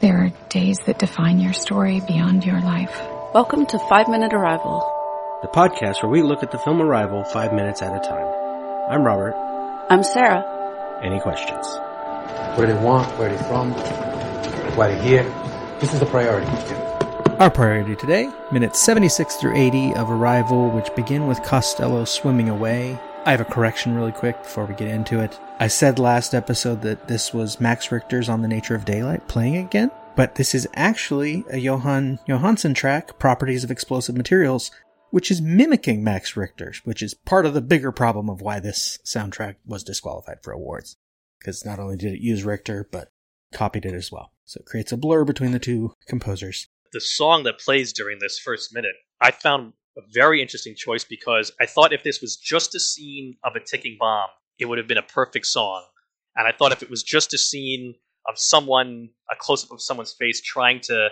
There are days that define your story beyond your life. Welcome to 5-Minute Arrival, the podcast where we look at the film Arrival 5 minutes at a time. I'm Robert. I'm Sarah. Any questions? What do they want? Where are they from? Why are they here? This is a priority. Our priority today, minutes 76 through 80 of Arrival, which begin with Costello swimming away. I have a correction really quick before we get into it. I said last episode that this was Max Richter's On the Nature of Daylight playing again, but this is actually a Jóhann Jóhannsson track, Properties of Explosive Materials, which is mimicking Max Richter's, which is part of the bigger problem of why this soundtrack was disqualified for awards. Because not only did it use Richter, but copied it as well. So it creates a blur between the two composers. The song that plays during this first minute, I found a very interesting choice because I thought if this was just a scene of a ticking bomb, it would have been a perfect song. And I thought if it was just a scene of someone, a close-up of someone's face trying to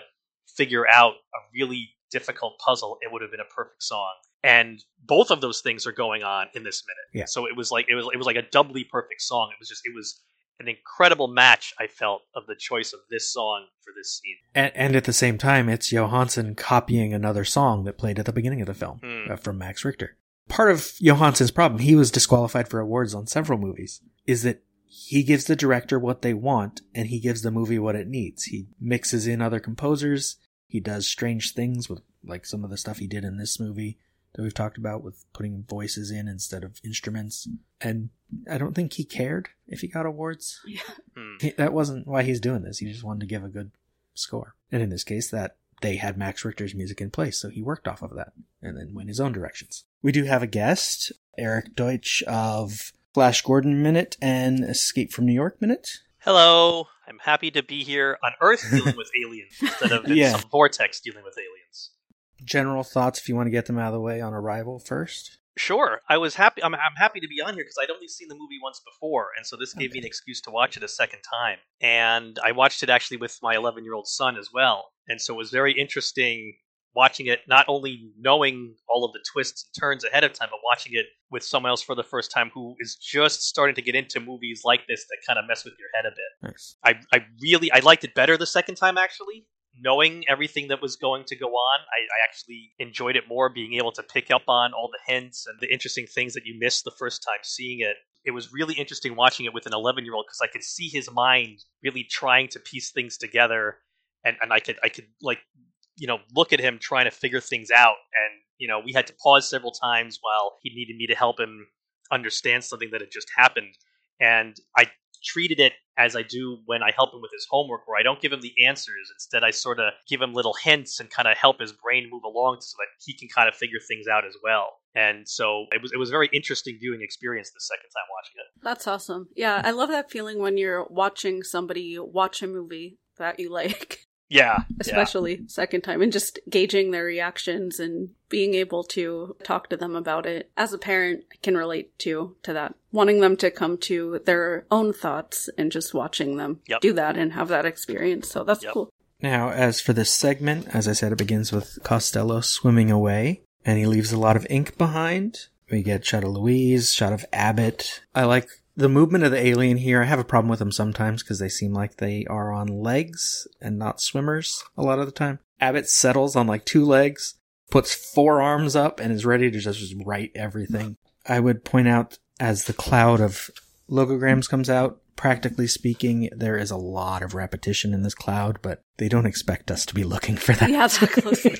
figure out a really difficult puzzle, it would have been a perfect song. And both of those things are going on in this minute. Yeah. So it was like a doubly perfect song. It was an incredible match, I felt, of the choice of this song for this scene. And at the same time, it's Jóhannsson copying another song that played at the beginning of the film from Max Richter. Part of Jóhannsson's problem, he was disqualified for awards on several movies, is that he gives the director what they want, and he gives the movie what it needs. He mixes in other composers. He does strange things with, like, some of the stuff he did in this movie that we've talked about with putting voices in instead of instruments. And I don't think he cared if he got awards. Yeah. That wasn't why he's doing this. He just wanted to give a good score. And in this case, that they had Max Richter's music in place, so he worked off of that and then went his own directions. We do have a guest, Eric Deutsch of Flash Gordon Minute and Escape from New York Minute. Hello. I'm happy to be here on Earth dealing with aliens instead of in some vortex dealing with aliens. General thoughts, if you want to get them out of the way on Arrival first. Sure. I was happy. I'm happy to be on here because I'd only seen the movie once before, and so this gave me an excuse to watch it a second time. And I watched it actually with my 11-year-old son as well, and so it was very interesting watching it, not only knowing all of the twists and turns ahead of time, but watching it with someone else for the first time who is just starting to get into movies like this that kind of mess with your head a bit. Nice. I liked it better the second time, actually. Knowing everything that was going to go on, I actually enjoyed it more, being able to pick up on all the hints and the interesting things that you missed the first time seeing it. It was really interesting watching it with an 11-year-old because I could see his mind really trying to piece things together, and I could like, you know, look at him trying to figure things out. And, you know, we had to pause several times while he needed me to help him understand something that had just happened. And I treated it as I do when I help him with his homework, where I don't give him the answers. Instead, I sort of give him little hints and kind of help his brain move along so that he can kind of figure things out as well. And so it was a very interesting viewing experience the second time watching it. That's awesome. Yeah, I love that feeling when you're watching somebody watch a movie that you like. Yeah. Especially second time, and just gauging their reactions and being able to talk to them about it. As a parent, I can relate to that. Wanting them to come to their own thoughts and just watching them do that and have that experience. So that's cool. Now, as for this segment, as I said, it begins with Costello swimming away, and he leaves a lot of ink behind. We get shot of Louise, shot of Abbott. I like the movement of the alien here. I have a problem with them sometimes because they seem like they are on legs and not swimmers a lot of the time. Abbott settles on like two legs, puts four arms up, and is ready to just write everything. I would point out, as the cloud of logograms comes out, practically speaking, there is a lot of repetition in this cloud, but they don't expect us to be looking for that. Yeah, so closely.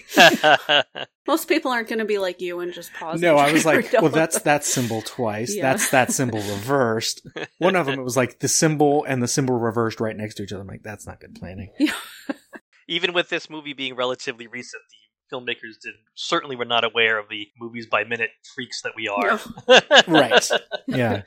Most people aren't going to be like you and just pause. No, I was like, well, that's that symbol twice. Yeah. That's that symbol reversed. One of them, it was like the symbol and the symbol reversed right next to each other. I'm like, that's not good planning. Yeah. Even with this movie being relatively recent, the filmmakers certainly were not aware of the movies by minute freaks that we are. No. Right. Yeah.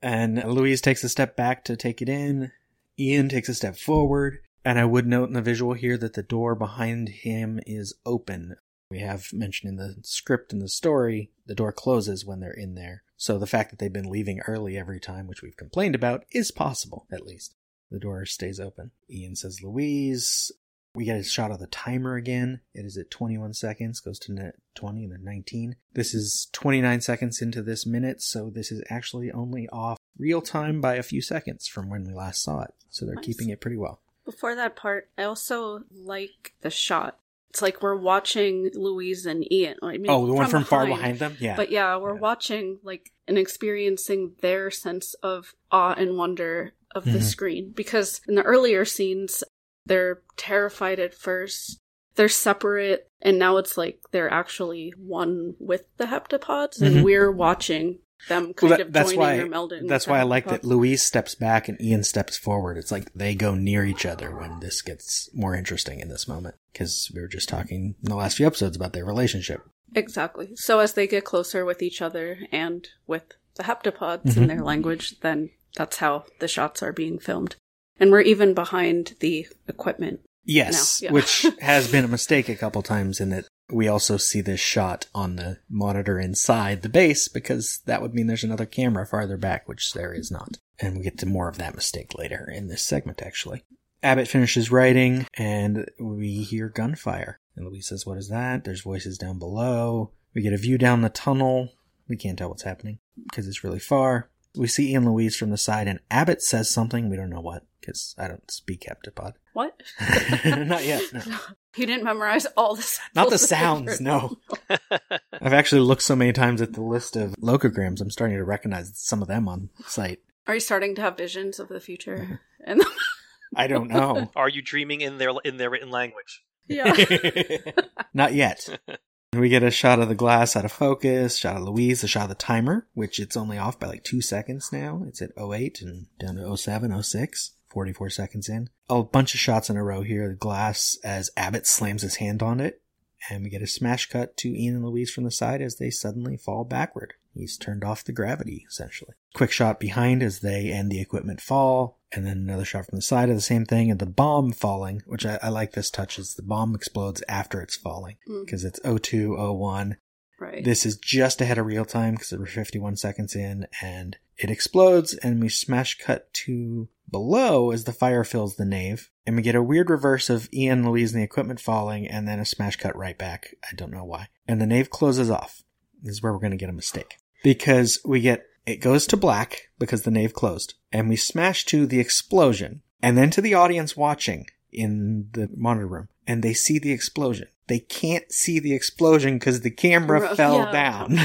And Louise takes a step back to take it in. Ian takes a step forward. And I would note in the visual here that the door behind him is open. We have mentioned in the script and the story, the door closes when they're in there. So the fact that they've been leaving early every time, which we've complained about, is possible, at least. The door stays open. Ian says, Louise. We get a shot of the timer again. It is at 21 seconds, goes to 20 and then 19. This is 29 seconds into this minute, so this is actually only off real time by a few seconds from when we last saw it. So they're keeping it pretty well. Before that part, I also like the shot. It's like we're watching Louise and Ian. I mean, oh, the one from far behind them? Yeah. But yeah, we're watching like and experiencing their sense of awe and wonder of the screen. Because in the earlier scenes, they're terrified at first. They're separate. And now it's like they're actually one with the heptapods. And we're watching them kind of joining or melding. That's why I like that Louise steps back and Ian steps forward. It's like they go near each other when this gets more interesting in this moment. Because we were just talking in the last few episodes about their relationship. Exactly. So as they get closer with each other and with the heptapods and their language, then that's how the shots are being filmed. And we're even behind the equipment. Yes, yeah. Which has been a mistake a couple times in that we also see this shot on the monitor inside the base because that would mean there's another camera farther back, which there is not. And we get to more of that mistake later in this segment, actually. Abbott finishes writing, and we hear gunfire. And Louise says, what is that? There's voices down below. We get a view down the tunnel. We can't tell what's happening because it's really far. We see Ian Louise from the side, and Abbott says something. We don't know what, because I don't speak heptapod. What? Not yet, no. You didn't memorize all the sounds. Not the sounds, no. I've actually looked so many times at the list of locograms, I'm starting to recognize some of them on site. Are you starting to have visions of the future? I don't know. Are you dreaming in their written language? Yeah. Not yet. We get a shot of the glass out of focus, shot of Louise, a shot of the timer, which it's only off by like 2 seconds now. It's at 08 and down to 07, 06, 44 seconds in. A bunch of shots in a row here. The glass as Abbott slams his hand on it. And we get a smash cut to Ian and Louise from the side as they suddenly fall backward. He's turned off the gravity, essentially. Quick shot behind as they and the equipment fall. And then another shot from the side of the same thing and the bomb falling, which I like this touch is the bomb explodes after it's falling because it's 02:01. Right. This is just ahead of real time because we're 51 seconds in and it explodes and we smash cut to below as the fire fills the nave and we get a weird reverse of Ian, Louise, and the equipment falling and then a smash cut right back. I don't know why. And the nave closes off. This is where we're going to get a mistake because we get... It goes to black because the nave closed, and we smash to the explosion, and then to the audience watching in the monitor room, and they see the explosion. They can't see the explosion because the camera fell down.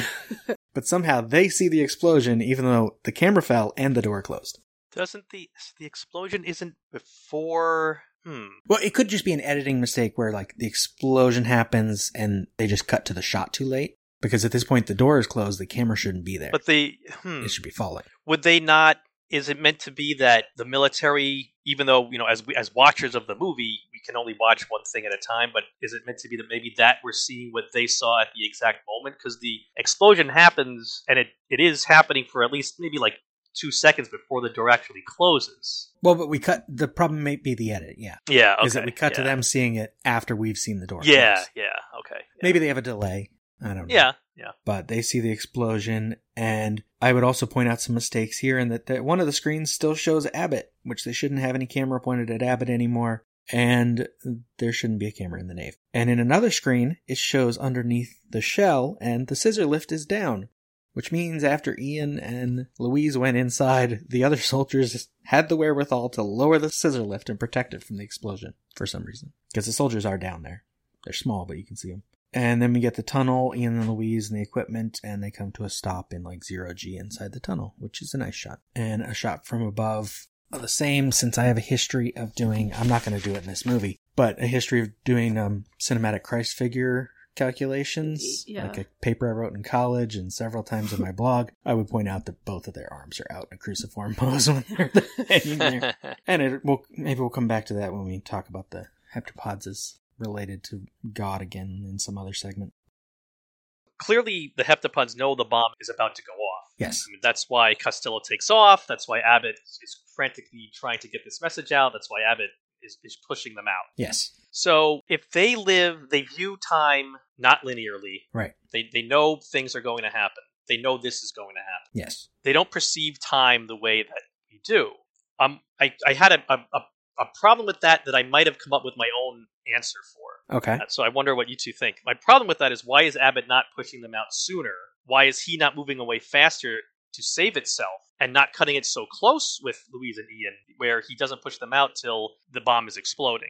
But somehow they see the explosion even though the camera fell and the door closed. Doesn't the explosion isn't before... Well, it could just be an editing mistake where like the explosion happens and they just cut to the shot too late. Because at this point, the door is closed. The camera shouldn't be there. But it should be falling. Would they not? Is it meant to be that the military, even though, you know, as watchers of the movie, we can only watch one thing at a time. But is it meant to be that maybe that we're seeing what they saw at the exact moment? Because the explosion happens and it is happening for at least maybe like 2 seconds before the door actually closes. Well, but we cut. The problem may be the edit. Yeah. Yeah. Okay. Is that we cut to them seeing it after we've seen the door. Yeah. Close. Yeah. Okay. Yeah. Maybe they have a delay. I don't know. Yeah, yeah. But they see the explosion, and I would also point out some mistakes here in that one of the screens still shows Abbott, which they shouldn't have any camera pointed at Abbott anymore, and there shouldn't be a camera in the nave. And in another screen, it shows underneath the shell, and the scissor lift is down, which means after Ian and Louise went inside, the other soldiers had the wherewithal to lower the scissor lift and protect it from the explosion for some reason, because the soldiers are down there. They're small, but you can see them. And then we get the tunnel, Ian and Louise and the equipment, and they come to a stop in like 0G inside the tunnel, which is a nice shot. And a shot from above, the same, since I have a history of doing, I'm not going to do it in this movie, but a history of doing cinematic Christ figure calculations, like a paper I wrote in college and several times in my blog, I would point out that both of their arms are out in a cruciform pose when they're hanging there. And maybe we'll come back to that when we talk about the heptapods as related to God again in some other segment. Clearly, the heptapods know the bomb is about to go off. Yes. I mean, that's why Costello takes off. That's why Abbott is frantically trying to get this message out. That's why Abbott is pushing them out. Yes. So if they live, they view time not linearly. Right. They know things are going to happen. They know this is going to happen. Yes. They don't perceive time the way that we do. I had a problem with that I might have come up with my own answer for. Okay. So I wonder what you two think. My problem with that is why is Abbott not pushing them out sooner? Why is he not moving away faster to save itself and not cutting it so close with Louise and Ian, where he doesn't push them out till the bomb is exploding.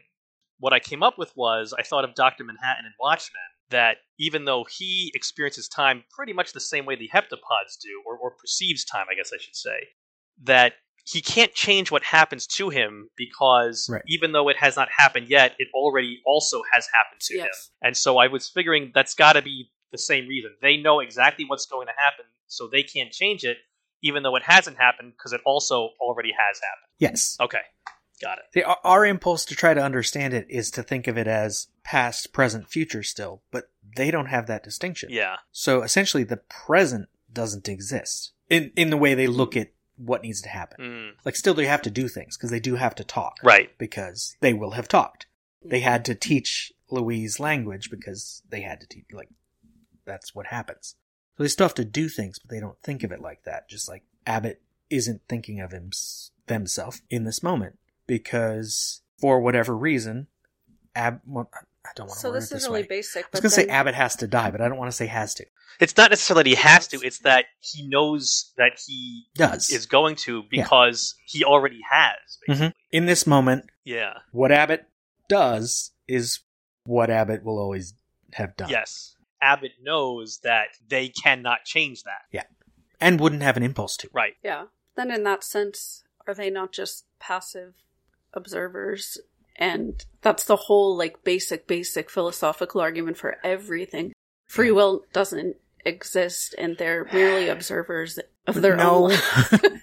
What I came up with was, I thought of Dr. Manhattan and Watchmen, that even though he experiences time pretty much the same way the heptapods do, or perceives time, I guess I should say, that he can't change what happens to him because even though it has not happened yet, it already also has happened to him. And so I was figuring that's got to be the same reason. They know exactly what's going to happen, so they can't change it, even though it hasn't happened, because it also already has happened. Yes. Okay. Got it. Our impulse to try to understand it is to think of it as past, present, future still, but they don't have that distinction. Yeah. So essentially the present doesn't exist in the way they look at what needs to happen. Like, still they have to do things because they do have to talk. Right. Because they will have talked. They had to teach Louise language because they had to teach, like, that's what happens. So they still have to do things, but they don't think of it like that. Just like Abbott isn't thinking of themself in this moment. Because for whatever reason, I don't want to. So this is really basic. I was going to say Abbott has to die, but I don't want to say has to. It's not necessarily that he has to. It's that he knows that he does is going to because he already has. Basically. Mm-hmm. In this moment, what Abbott does is what Abbott will always have done. Yes, Abbott knows that they cannot change that. Yeah, and wouldn't have an impulse to. Right. Yeah. Then in that sense, are they not just passive observers? And that's the whole, like, basic philosophical argument for everything. Free will doesn't exist, and they're merely observers of their own.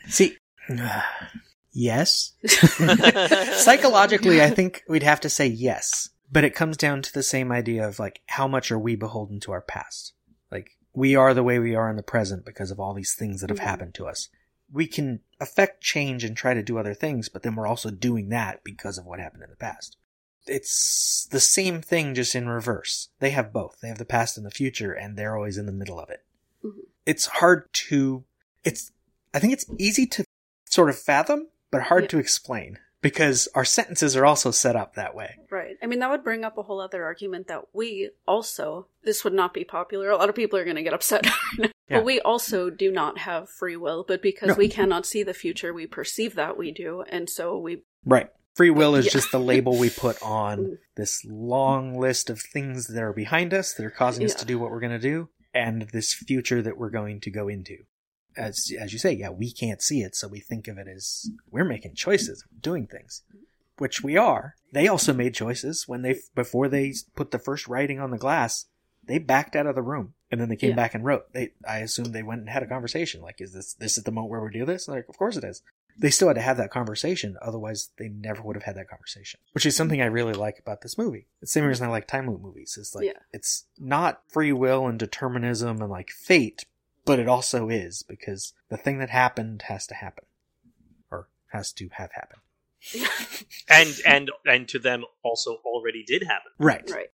See, yes. Psychologically, I think we'd have to say yes. But it comes down to the same idea of, like, how much are we beholden to our past? Like, we are the way we are in the present because of all these things that have happened to us. We can affect change and try to do other things, but then we're also doing that because of what happened in the past. It's the same thing, just in reverse. They have both. They have the past and the future, and they're always in the middle of it. Mm-hmm. It's hard to... I think it's easy to sort of fathom, but hard to explain, because our sentences are also set up that way. Right. I mean, that would bring up a whole other argument that we also... This would not be popular. A lot of people are going to get upset right now. Yeah. But we also do not have free will, but because we cannot see the future, we perceive that we do, and so we... Right. Free will is just the label we put on this long list of things that are behind us that are causing us to do what we're going to do, and this future that we're going to go into. As you say, we can't see it, so we think of it as we're making choices, doing things, which we are. They also made choices when before they put the first writing on the glass. They backed out of the room, and then they came back and wrote. I assume they went and had a conversation. Like, is this is the moment where we do this? And like, of course it is. They still had to have that conversation. Otherwise, they never would have had that conversation, which is something I really like about this movie. It's the same reason I like time loop movies. It's like, it's not free will and determinism and like fate, but it also is, because the thing that happened has to happen, or has to have happened. and to them also already did happen. Right. Right.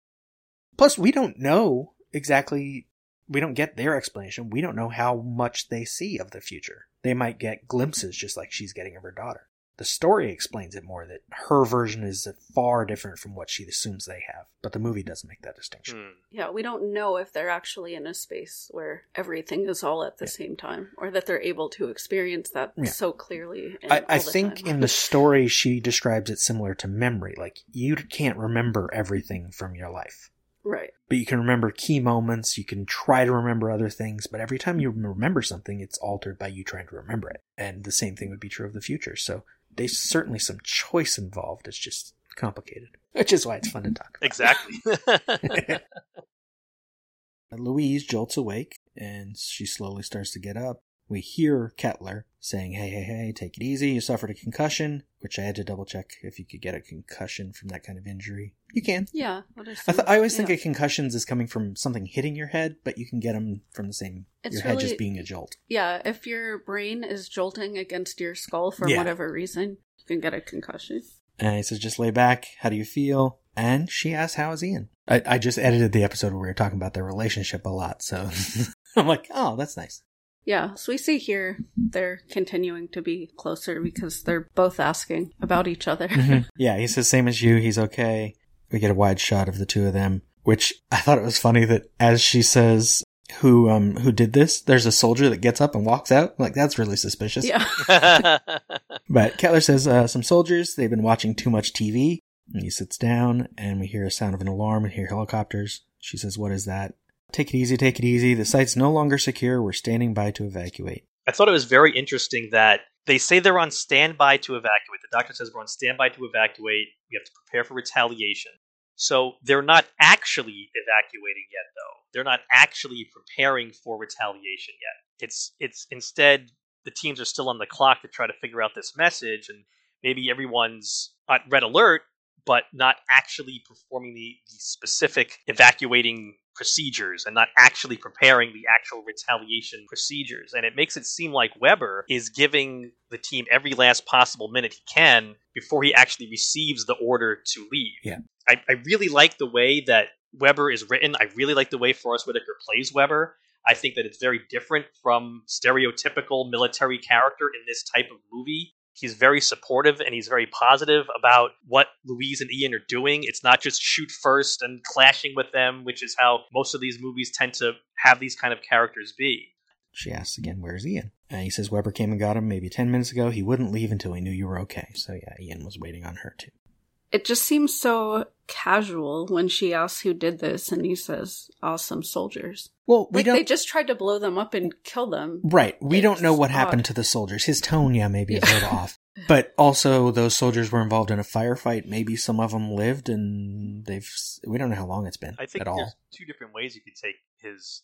Plus, we don't know exactly, we don't get their explanation. We don't know how much they see of the future. They might get glimpses, just like she's getting of her daughter. The story explains it more, that her version is far different from what she assumes they have. But the movie doesn't make that distinction. Yeah, we don't know if they're actually in a space where everything is all at the same time, or that they're able to experience that so clearly. I think in the story, she describes it similar to memory. Like, you can't remember everything from your life. Right. But you can remember key moments, you can try to remember other things, but every time you remember something, it's altered by you trying to remember it. And the same thing would be true of the future. So there's certainly some choice involved. It's just complicated, which is why it's fun to talk about. Exactly. Louise jolts awake, and she slowly starts to get up. We hear Kettler saying, hey, take it easy. You suffered a concussion, which I had to double check if you could get a concussion from that kind of injury. You can. Yeah. I always think of concussions as coming from something hitting your head, but you can get them from the same, your head just being a jolt. Yeah. If your brain is jolting against your skull for whatever reason, you can get a concussion. And he says, just lay back. How do you feel? And she asks, how is Ian? I just edited the episode where we were talking about their relationship a lot. So I'm like, oh, that's nice. Yeah, so we see here they're continuing to be closer because they're both asking about each other. Mm-hmm. Yeah, he says, same as you, he's okay. We get a wide shot of the two of them, which I thought it was funny that as she says, who did this. There's a soldier that gets up and walks out. Like, that's really suspicious. Yeah. But Kettler says, some soldiers, they've been watching too much TV. And he sits down, and we hear a sound of an alarm and hear helicopters. She says, what is that? Take it easy, take it easy. The site's no longer secure. We're standing by to evacuate. I thought it was very interesting that they say they're on standby to evacuate. The doctor says we're on standby to evacuate. We have to prepare for retaliation. So they're not actually evacuating yet, though. They're not actually preparing for retaliation yet. It's instead the teams are still on the clock to try to figure out this message, and maybe everyone's on red alert, but not actually performing the specific evacuating procedures and not actually preparing the actual retaliation procedures. And it makes it seem like Weber is giving the team every last possible minute he can before he actually receives the order to leave. Yeah. I really like the way that Weber is written. I really like the way Forrest Whitaker plays Weber. I think that it's very different from stereotypical military character in this type of movie. He's very supportive and he's very positive about what Louise and Ian are doing. It's not just shoot first and clashing with them, which is how most of these movies tend to have these kind of characters be. She asks again, where's Ian? And he says Weber came and got him maybe 10 minutes ago. He wouldn't leave until he knew you were okay. So yeah, Ian was waiting on her too. It just seems so casual when she asks who did this, and he says, "Awesome soldiers." Well, we don't. They just tried to blow them up and kill them, right? We don't know what happened to the soldiers. His tone, maybe a little off, but also those soldiers were involved in a firefight. Maybe some of them lived, and we don't know how long it's been. I think there's two different ways you could take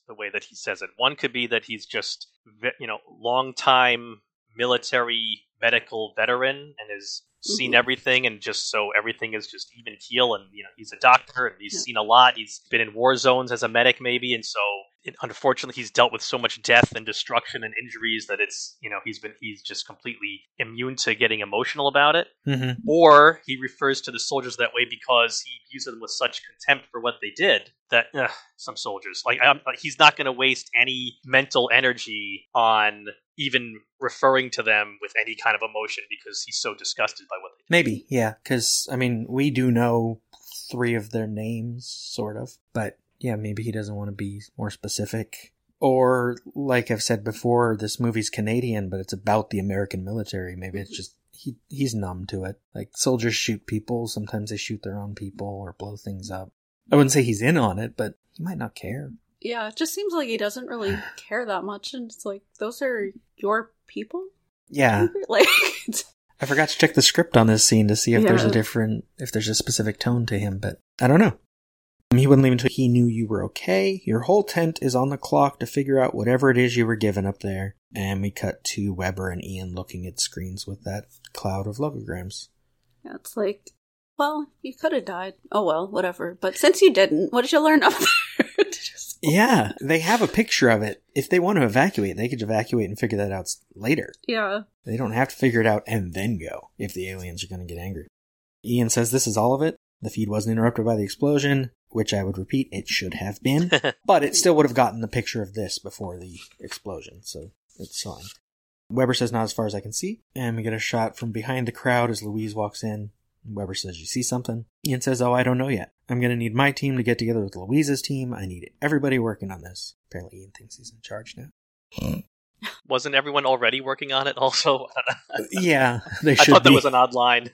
the way that he says it. One could be that he's just long time military medical veteran and is. Seen everything, and just so everything is just even keel, and he's a doctor and he's seen a lot. He's been in war zones as a medic, maybe, and so unfortunately he's dealt with so much death and destruction and injuries that it's he's just completely immune to getting emotional about it. Mm-hmm. Or he refers to the soldiers that way because he views them with such contempt for what they did that some soldiers, he's not going to waste any mental energy on even referring to them with any kind of emotion because he's so disgusted by what they do. Maybe, yeah, because, we do know three of their names, sort of, but yeah, maybe he doesn't want to be more specific. Or, like I've said before, this movie's Canadian, but it's about the American military. Maybe it's just, he's numb to it. Like, soldiers shoot people, sometimes they shoot their own people or blow things up. I wouldn't say he's in on it, but he might not care. Yeah, it just seems like he doesn't really care that much, and it's like, those are your people? Yeah. I forgot to check the script on this scene to see if there's if there's a specific tone to him, but I don't know. He wouldn't leave until he knew you were okay. Your whole tent is on the clock to figure out whatever it is you were given up there. And we cut to Weber and Ian looking at screens with that cloud of logograms. Yeah, it's like, well, you could have died. Oh, well, whatever. But since you didn't, what did you learn up there? Yeah, they have a picture of it. If they want to evacuate, they could evacuate and figure that out later. Yeah. They don't have to figure it out and then go, if the aliens are going to get angry. Ian says this is all of it. The feed wasn't interrupted by the explosion, which I would repeat, it should have been. But it still would have gotten the picture of this before the explosion, so it's fine. Weber says, not as far as I can see. And we get a shot from behind the crowd as Louise walks in. Weber says, you see something? Ian says, oh, I don't know yet. I'm going to need my team to get together with Louise's team. I need everybody working on this. Apparently Ian thinks he's in charge now. Wasn't everyone already working on it also? Yeah, they should be. I thought that was an odd line.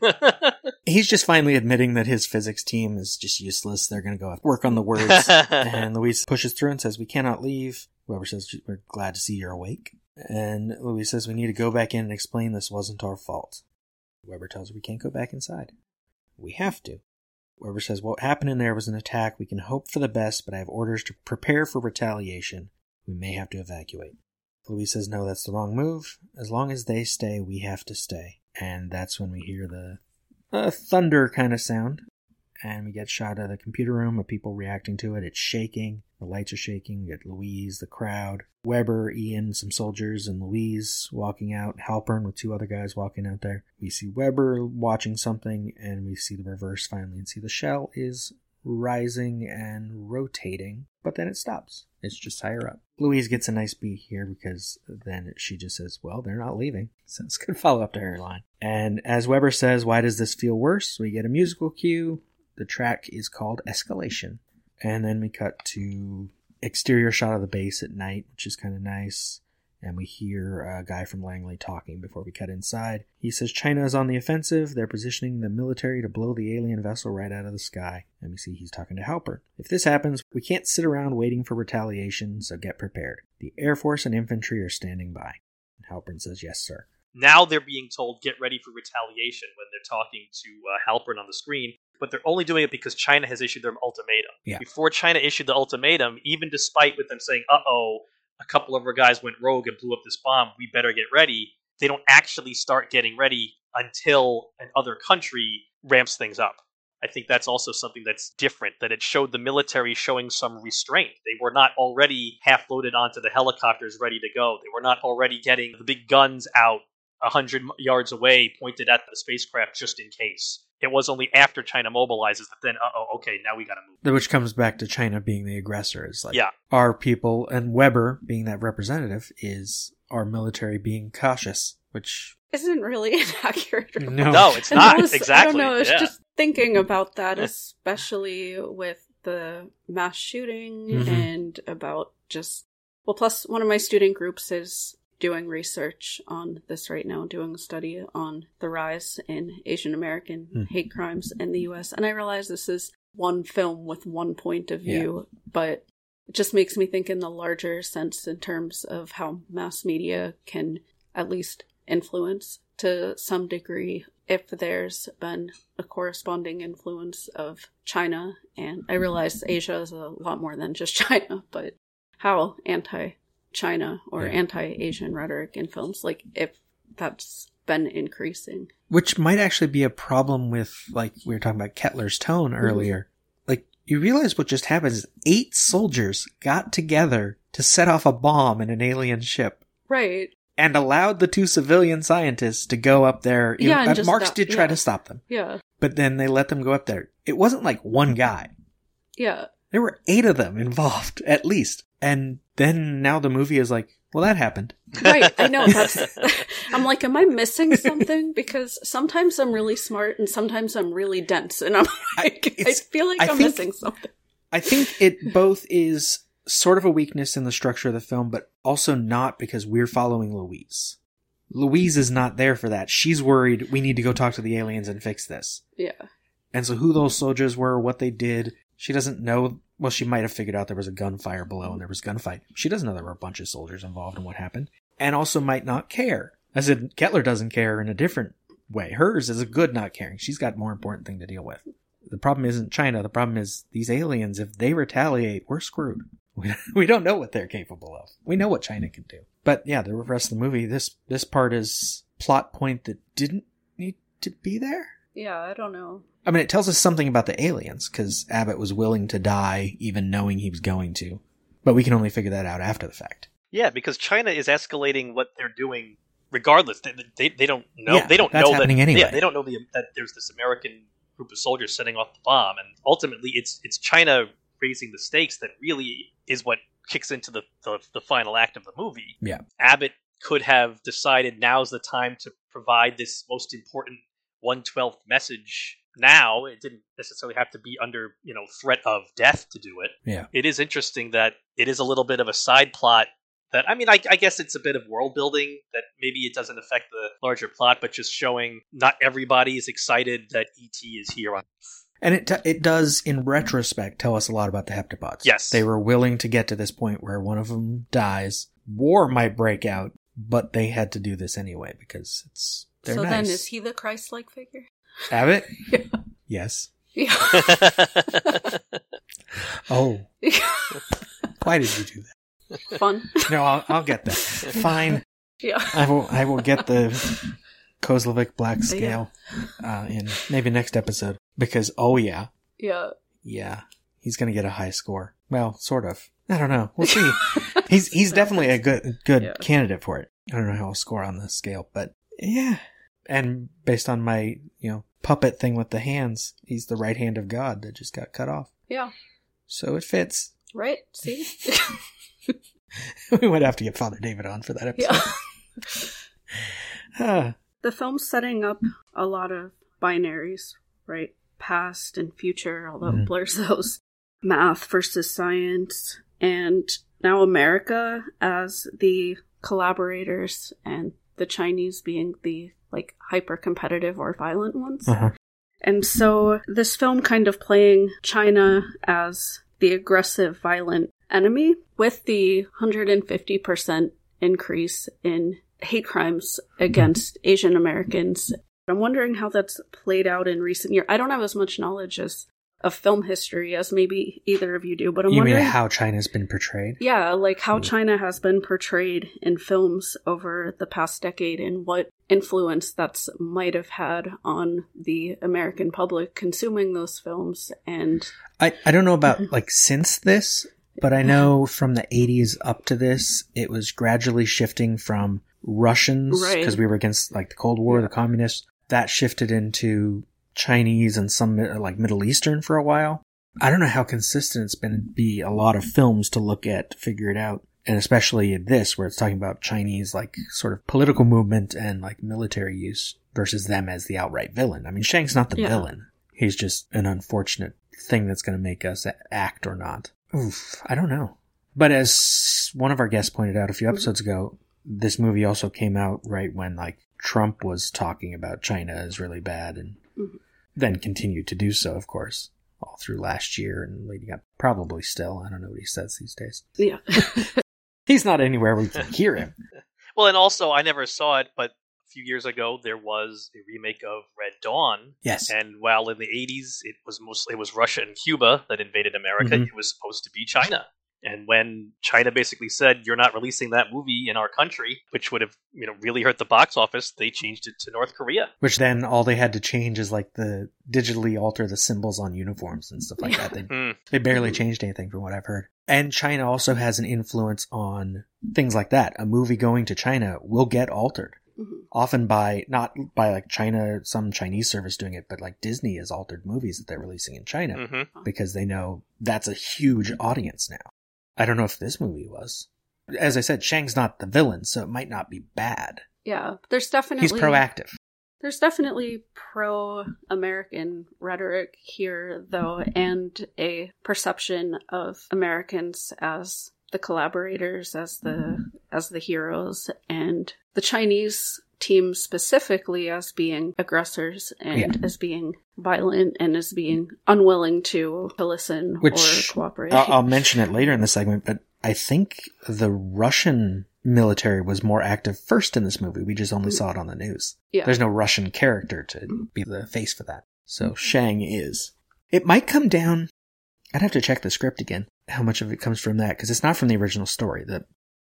He's just finally admitting that his physics team is just useless. They're going to go work on the words. And Louise pushes through and says, we cannot leave. Weber says, we're glad to see you're awake. And Louise says, we need to go back in and explain this wasn't our fault. Weber tells her we can't go back inside. We have to. Weber says, what happened in there was an attack. We can hope for the best, but I have orders to prepare for retaliation. We may have to evacuate. Louise says, no, that's the wrong move. As long as they stay, we have to stay. And that's when we hear the thunder kind of sound. And we get shot of the computer room of people reacting to it. It's shaking. The lights are shaking. We get Louise, the crowd, Weber, Ian, some soldiers, and Louise walking out. Halpern with two other guys walking out there. We see Weber watching something, and we see the reverse finally and see the shell is rising and rotating, but then it stops. It's just higher up. Louise gets a nice beat here because then she just says, well, they're not leaving. So it's a good follow-up to her line. And as Weber says, why does this feel worse? We get a musical cue. The track is called Escalation. And then we cut to exterior shot of the base at night, which is kind of nice. And we hear a guy from Langley talking before we cut inside. He says China is on the offensive. They're positioning the military to blow the alien vessel right out of the sky. And we see he's talking to Halpern. If this happens, we can't sit around waiting for retaliation, so get prepared. The Air Force and infantry are standing by. And Halpern says, yes, sir. Now they're being told, get ready for retaliation when they're talking to Halpern on the screen. But they're only doing it because China has issued their ultimatum. Yeah. Before China issued the ultimatum, even despite with them saying, uh-oh, a couple of our guys went rogue and blew up this bomb, we better get ready. They don't actually start getting ready until another country ramps things up. I think that's also something that's different, that it showed the military showing some restraint. They were not already half-loaded onto the helicopters ready to go. They were not already getting the big guns out 100 yards away pointed at the spacecraft just in case. It was only after China mobilizes that then, okay, now we got to move. Which comes back to China being the aggressor. It's like, yeah, our people, and Weber being that representative, is our military being cautious, which isn't really an accurate report. No, it's not. Exactly. I don't know. It's just thinking about that, especially with the mass shooting and about just... Well, plus one of my student groups is doing research on this right now, doing a study on the rise in Asian American hate crimes in the U.S. And I realize this is one film with one point of view, but it just makes me think in the larger sense in terms of how mass media can at least influence to some degree if there's been a corresponding influence of China. And I realize Asia is a lot more than just China, but how anti-China or anti-Asian rhetoric in films, like if that's been increasing, which might actually be a problem with, like we were talking about Kettler's tone earlier, like you realize what just happened is 8 soldiers got together to set off a bomb in an alien ship, right, and allowed the 2 civilian scientists to go up there. And Marx did try to stop them, but then they let them go up there. It wasn't like one guy. There were 8 of them involved at least. And then now the movie is like, well, that happened. Right, I know. I'm like, am I missing something? Because sometimes I'm really smart and sometimes I'm really dense. And I'm like, I feel like I'm missing something. I think it both is sort of a weakness in the structure of the film, but also not, because we're following Louise. Louise is not there for that. She's worried, we need to go talk to the aliens and fix this. Yeah. And so who those soldiers were, what they did, she doesn't know. Well, she might have figured out there was a gunfire below and there was gunfight. She doesn't know there were a bunch of soldiers involved in what happened, and also might not care. I said Kettler doesn't care in a different way. Hers is a good not caring. She's got more important thing to deal with. The problem isn't China. The problem is these aliens. If they retaliate, we're screwed. We don't know what they're capable of. We know what China can do. But yeah, the rest of the movie, this part is plot point that didn't need to be there. Yeah, I don't know. I mean, it tells us something about the aliens, because Abbott was willing to die, even knowing he was going to. But we can only figure that out after the fact. Yeah, because China is escalating what they're doing regardless. They don't know. Yeah, they don't know that anyway. Yeah, they don't know that there's this American group of soldiers setting off the bomb, and ultimately, it's China raising the stakes that really is what kicks into the final act of the movie. Yeah, Abbott could have decided now's the time to provide this most important 1/12th message. Now, it didn't necessarily have to be under, threat of death to do it. Yeah. It is interesting that it is a little bit of a side plot that, I mean, I guess it's a bit of world building, that maybe it doesn't affect the larger plot, but just showing not everybody is excited that E.T. is here on Earth. And it does, in retrospect, tell us a lot about the heptapods. Yes. They were willing to get to this point where one of them dies. War might break out, but they had to do this anyway because they're nice. So then, is he the Christ-like figure? Abbott? Yeah. Yes. Yeah. Oh. Why did you do that? Fun. No, I'll get that. Fine. Yeah. I will get the Kozlovic black scale in maybe next episode, because yeah. Yeah. He's going to get a high score. Well, sort of. I don't know. We'll see. He's definitely a good candidate for it. I don't know how I'll score on the scale, but yeah. And based on my, puppet thing with the hands, he's the right hand of God that just got cut off. Yeah. So it fits. Right? See? We would have to get Father David on for that episode. Yeah. The film's setting up a lot of binaries, right? Past and future, although it blurs those. math versus science, and now America as the collaborators and the Chinese being the like hyper competitive or violent ones. Uh-huh. And so this film kind of playing China as the aggressive, violent enemy with the 150% increase in hate crimes against Asian Americans. I'm wondering how that's played out in recent years. I don't have as much knowledge as of film history as maybe either of you do, but I'm wondering... You mean how China's been portrayed? Yeah, like how China has been portrayed in films over the past decade and what influence that's might have had on the American public consuming those films. And I don't know about like since this, but I know from the 80s up to this, it was gradually shifting from Russians, because we were against like the Cold War, the communists, that shifted into Chinese and some like Middle Eastern for a while. I don't know how consistent it's been. Be a lot of films to look at to figure it out, and especially this where it's talking about Chinese like sort of political movement and like military use versus them as the outright villain. I mean, Shang's not the villain. He's just an unfortunate thing that's going to make us act or not. Oof, I don't know. But as one of our guests pointed out a few episodes ago, this movie also came out right when like Trump was talking about China is really bad and then continued to do so, of course, all through last year and leading up. Probably still. I don't know what he says these days. Yeah. He's not anywhere we can hear him. Well, and also, I never saw it, but a few years ago, there was a remake of Red Dawn. Yes. And while in the 80s, it was Russia and Cuba that invaded America, it was supposed to be China. And when China basically said, you're not releasing that movie in our country, which would have, you know, really hurt the box office, they changed it to North Korea. Which then all they had to change is like the digitally alter the symbols on uniforms and stuff like that. They barely changed anything from what I've heard. And China also has an influence on things like that. A movie going to China will get altered. Often by, not by like China, some Chinese service doing it, but like Disney has altered movies that they're releasing in China because they know that's a huge audience now. I don't know if this movie was. As I said, Shang's not the villain, so it might not be bad. Yeah, there's definitely... He's proactive. There's definitely pro-American rhetoric here, though, and a perception of Americans as the collaborators, as the heroes, and the Chinese team specifically as being aggressors and as being violent and as being unwilling to listen or cooperate. I'll mention it later in the segment, but I think the Russian military was more active first in this movie. We just only saw it on the news. Yeah. There's no Russian character to be the face for that. So Shang is. It might come down, I'd have to check the script again, how much of it comes from that, because it's not from the original story.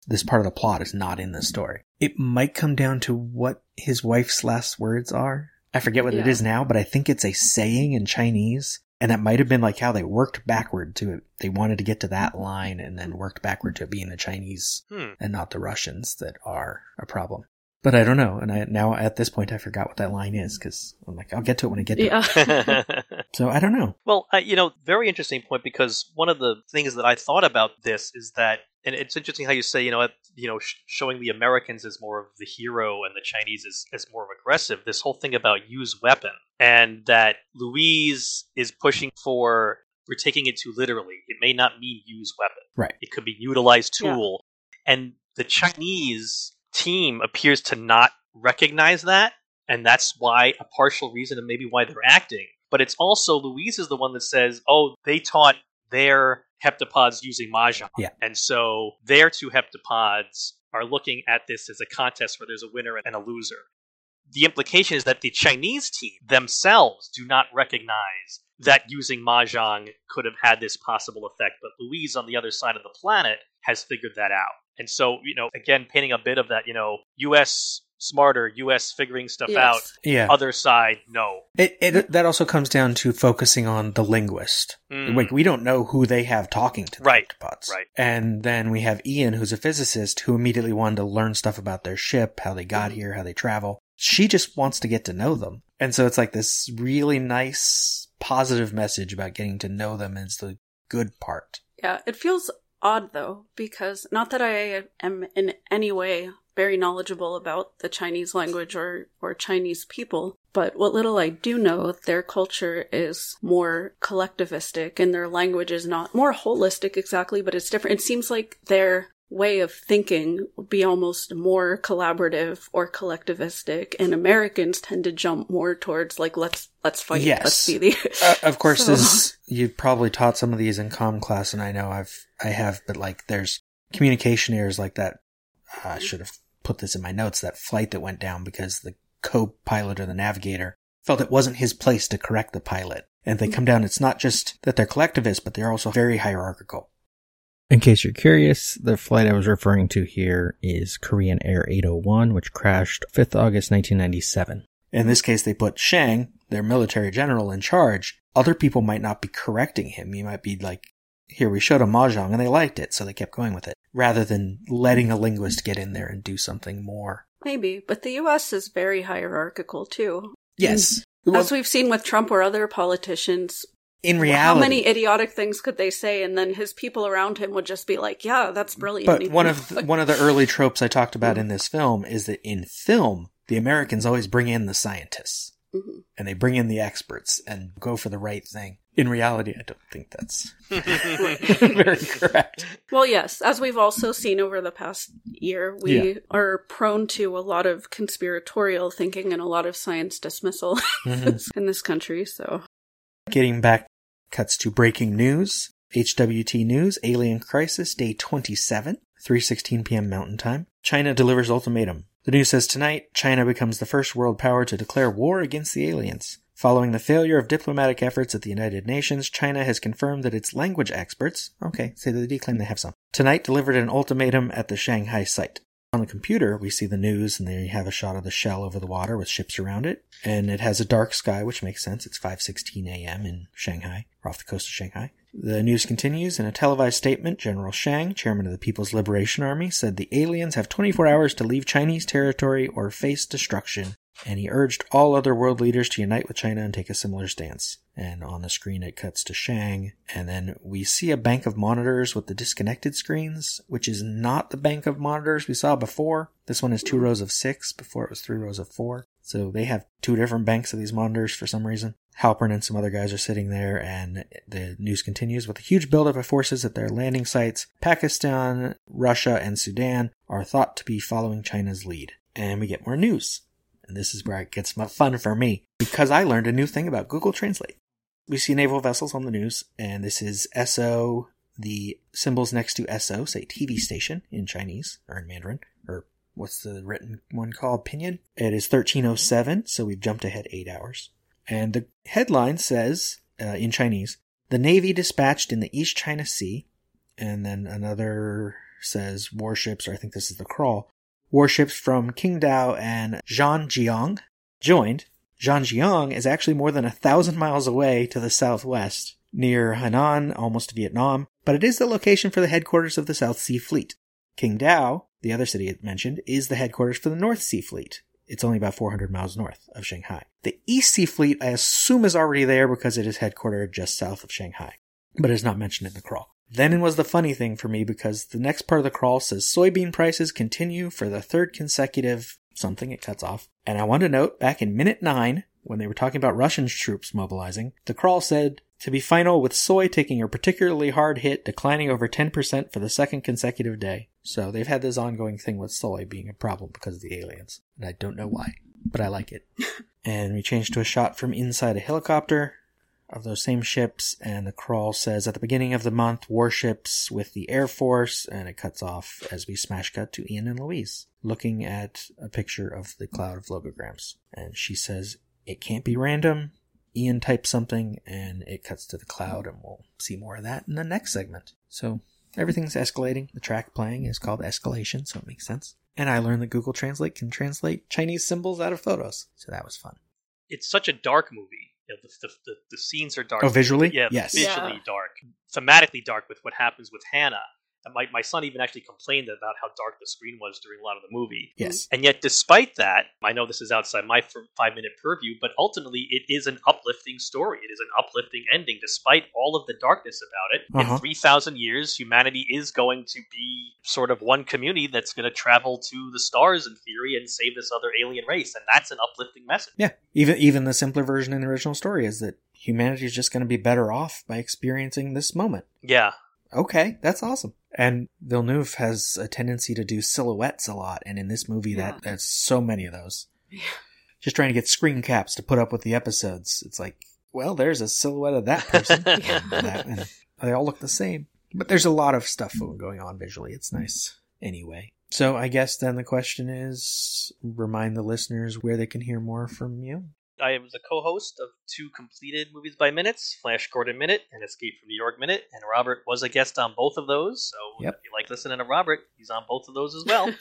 This part of the plot is not in the story. It might come down to what his wife's last words are. I forget what it is now, but I think it's a saying in Chinese. And that might have been like how they worked backward to it. They wanted to get to that line and then worked backward to it being the Chinese and not the Russians that are a problem. But I don't know. And now at this point, I forgot what that line is because I'm like, I'll get to it when I get to it. So I don't know. Well, very interesting point, because one of the things that I thought about this is that, and it's interesting how you say, showing the Americans as more of the hero and the Chinese as more of aggressive, this whole thing about use weapon, and that Louise is pushing for, we're taking it too literally. It may not mean use weapon. Right. It could be utilize tool. Yeah. And the Chinese team appears to not recognize that. And that's why a partial reason and maybe why they're acting. But it's also Louise is the one that says, oh, they taught their heptapods using Mahjong. Yeah. And so their two heptapods are looking at this as a contest where there's a winner and a loser. The implication is that the Chinese team themselves do not recognize that using Mahjong could have had this possible effect. But Louise on the other side of the planet has figured that out. And so, again, painting a bit of that, U.S. smarter, U.S. figuring stuff out. Yeah. Other side, no. That also comes down to focusing on the linguist. Like, we don't know who they have talking to the heptapods. Right. And then we have Ian, who's a physicist, who immediately wanted to learn stuff about their ship, how they got here, how they travel. She just wants to get to know them. And so it's like this really nice, positive message about getting to know them is the good part. Yeah, it feels odd, though, because not that I am in any way very knowledgeable about the Chinese language or Chinese people. But what little I do know, their culture is more collectivistic and their language is not more holistic exactly, but it's different. It seems like their way of thinking would be almost more collaborative or collectivistic, and Americans tend to jump more towards like, let's fight, yes. Let's be the... of course, so. This, you've probably taught some of these in comm class, and I know I have, but like there's communication errors like that. I should have put this in my notes, that flight that went down because the co-pilot or the navigator felt it wasn't his place to correct the pilot. And they come down, it's not just that they're collectivist, but they're also very hierarchical. In case you're curious, the flight I was referring to here is Korean Air 801, which crashed 5th August 1997. In this case, they put Shang, their military general, in charge. Other people might not be correcting him. You might be like, here, we showed a Mahjong and they liked it, so they kept going with it, rather than letting a linguist get in there and do something more. Maybe, but the U.S. is very hierarchical, too. Yes. Well, as we've seen with Trump or other politicians, in reality, how many idiotic things could they say, and then his people around him would just be like, yeah, that's brilliant. But one of the early tropes I talked about in this film is that in film, the Americans always bring in the scientists, mm-hmm. and they bring in the experts and go for the right thing. In reality, I don't think that's very correct. Well, yes, as we've also seen over the past year, we are prone to a lot of conspiratorial thinking and a lot of science dismissal mm-hmm. in this country. So, getting back, cuts to breaking news, HWT News, Alien Crisis, Day 27, 3:16 p.m. Mountain Time. China delivers ultimatum. The news says tonight, China becomes the first world power to declare war against the aliens. Following the failure of diplomatic efforts at the United Nations, China has confirmed that its language experts, so they do claim they have some, tonight delivered an ultimatum at the Shanghai site. On the computer, we see the news, and there you have a shot of the shell over the water with ships around it, and it has a dark sky, which makes sense. It's 5:16 a.m. in Shanghai, or off the coast of Shanghai. The news continues. In a televised statement, General Shang, chairman of the People's Liberation Army, said the aliens have 24 hours to leave Chinese territory or face destruction. And he urged all other world leaders to unite with China and take a similar stance. And on the screen it cuts to Shang, and then we see a bank of monitors with the disconnected screens, which is not the bank of monitors we saw before. This one is 2 rows of 6, before it was 3 rows of 4. So they have 2 different banks of these monitors for some reason. Halpern and some other guys are sitting there, and the news continues with a huge buildup of forces at their landing sites. Pakistan, Russia, and Sudan are thought to be following China's lead. And we get more news. And this is where it gets fun for me, because I learned a new thing about Google Translate. We see naval vessels on the news, and this is SO, the symbols next to SO, say TV station in Chinese, or in Mandarin, or what's the written one called, Pinyin? It is 13:07, so we've jumped ahead 8 hours. And the headline says, in Chinese, the Navy dispatched in the East China Sea, and then another says warships, or I think this is the Crawl, warships from Qingdao and Zhanjiang joined. Zhanjiang is actually more than 1,000 miles away to the southwest, near Henan, almost Vietnam, but it is the location for the headquarters of the South Sea Fleet. Qingdao, the other city it mentioned, is the headquarters for the North Sea Fleet. It's only about 400 miles north of Shanghai. The East Sea Fleet, I assume, is already there because it is headquartered just south of Shanghai, but it is not mentioned in the Crawl. Then it was the funny thing for me, because the next part of the Crawl says soybean prices continue for the third consecutive something. It cuts off. And I want to note, back in minute 9, when they were talking about Russian troops mobilizing, the Crawl said, to be final with soy taking a particularly hard hit, declining over 10% for the second consecutive day. So they've had this ongoing thing with soy being a problem because of the aliens. And I don't know why, but I like it. And we change to a shot from inside a helicopter of those same ships, and the Crawl says at the beginning of the month, warships with the Air Force, and it cuts off as we smash cut to Ian and Louise looking at a picture of the cloud of logograms, and she says it can't be random. Ian types something and it cuts to the cloud, and we'll see more of that in the next segment. So everything's escalating. The track playing is called Escalation, so it makes sense. And I learned that Google Translate can translate Chinese symbols out of photos, so that was fun. It's such a dark movie. Yeah, the scenes are dark. Oh, visually? Yeah, yes. Visually dark. Thematically dark with what happens with Hannah My son even actually complained about how dark the screen was during a lot of the movie. Yes. And yet, despite that, I know this is outside my 5-minute purview, but ultimately it is an uplifting story. It is an uplifting ending, despite all of the darkness about it. Uh-huh. In 3,000 years, humanity is going to be sort of one community that's going to travel to the stars, in theory, and save this other alien race. And that's an uplifting message. Yeah. Even the simpler version in the original story is that humanity is just going to be better off by experiencing this moment. Yeah. Okay, that's awesome. And Villeneuve has a tendency to do silhouettes a lot, and in this movie, that's so many of those. Yeah. Just trying to get screen caps to put up with the episodes. It's like, well, there's a silhouette of that person. Yeah. And they all look the same. But there's a lot of stuff going on visually. It's nice. Anyway. So I guess then the question is, remind the listeners where they can hear more from you. I am the co-host of two completed Movies by Minutes, Flash Gordon Minute and Escape from New York Minute, and Robert was a guest on both of those, so If you like listening to Robert, he's on both of those as well.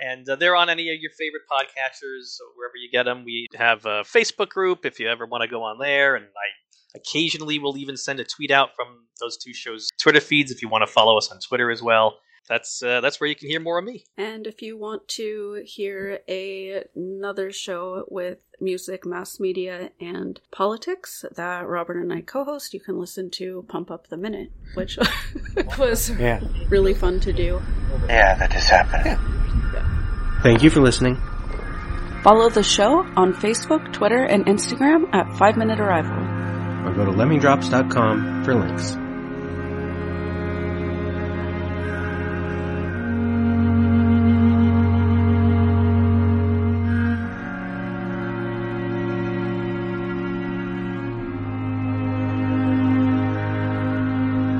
And they're on any of your favorite podcatchers, so wherever you get them. We have a Facebook group if you ever want to go on there, and I occasionally will even send a tweet out from those two shows' Twitter feeds if you want to follow us on Twitter as well. That's where you can hear more of me. And if you want to hear another show with music, mass media, and politics that Robert and I co-host, you can listen to Pump Up the Minute, which was really fun to do. Yeah, that just happened. Yeah. Thank you for listening. Follow the show on Facebook, Twitter, and Instagram at 5-Minute Arrival. Or go to Lemmingdrops.com for links.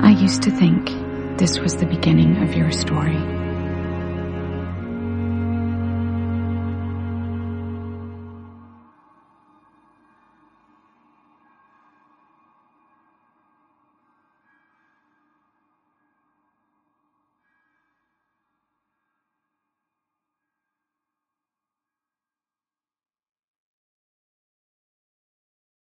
I used to think this was the beginning of your story.